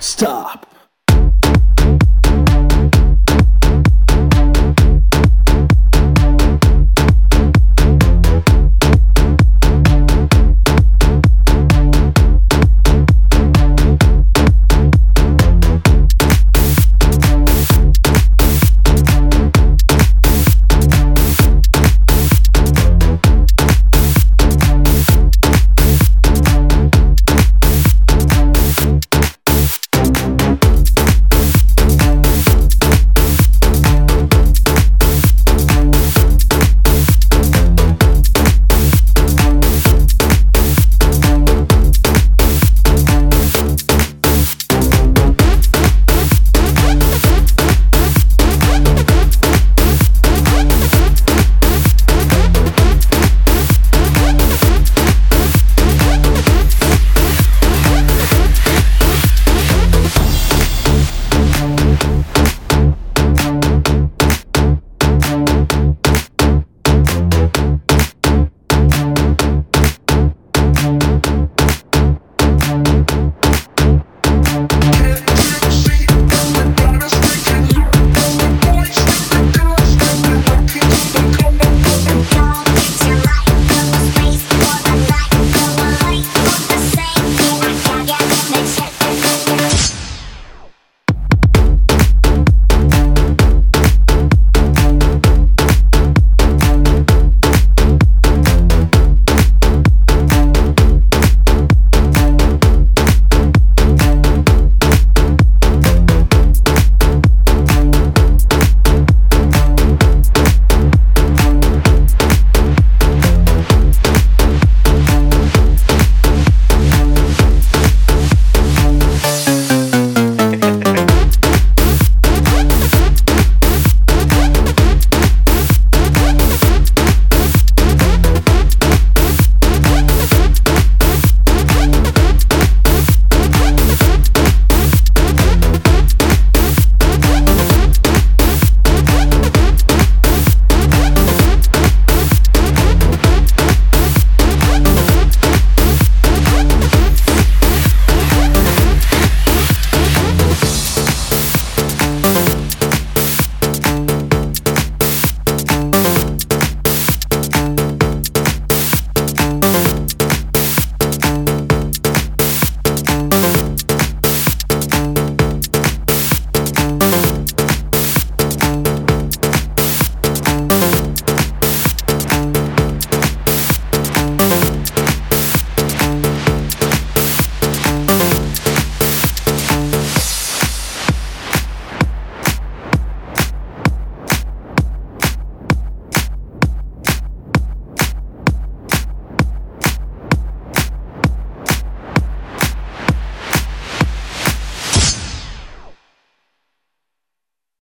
Stop.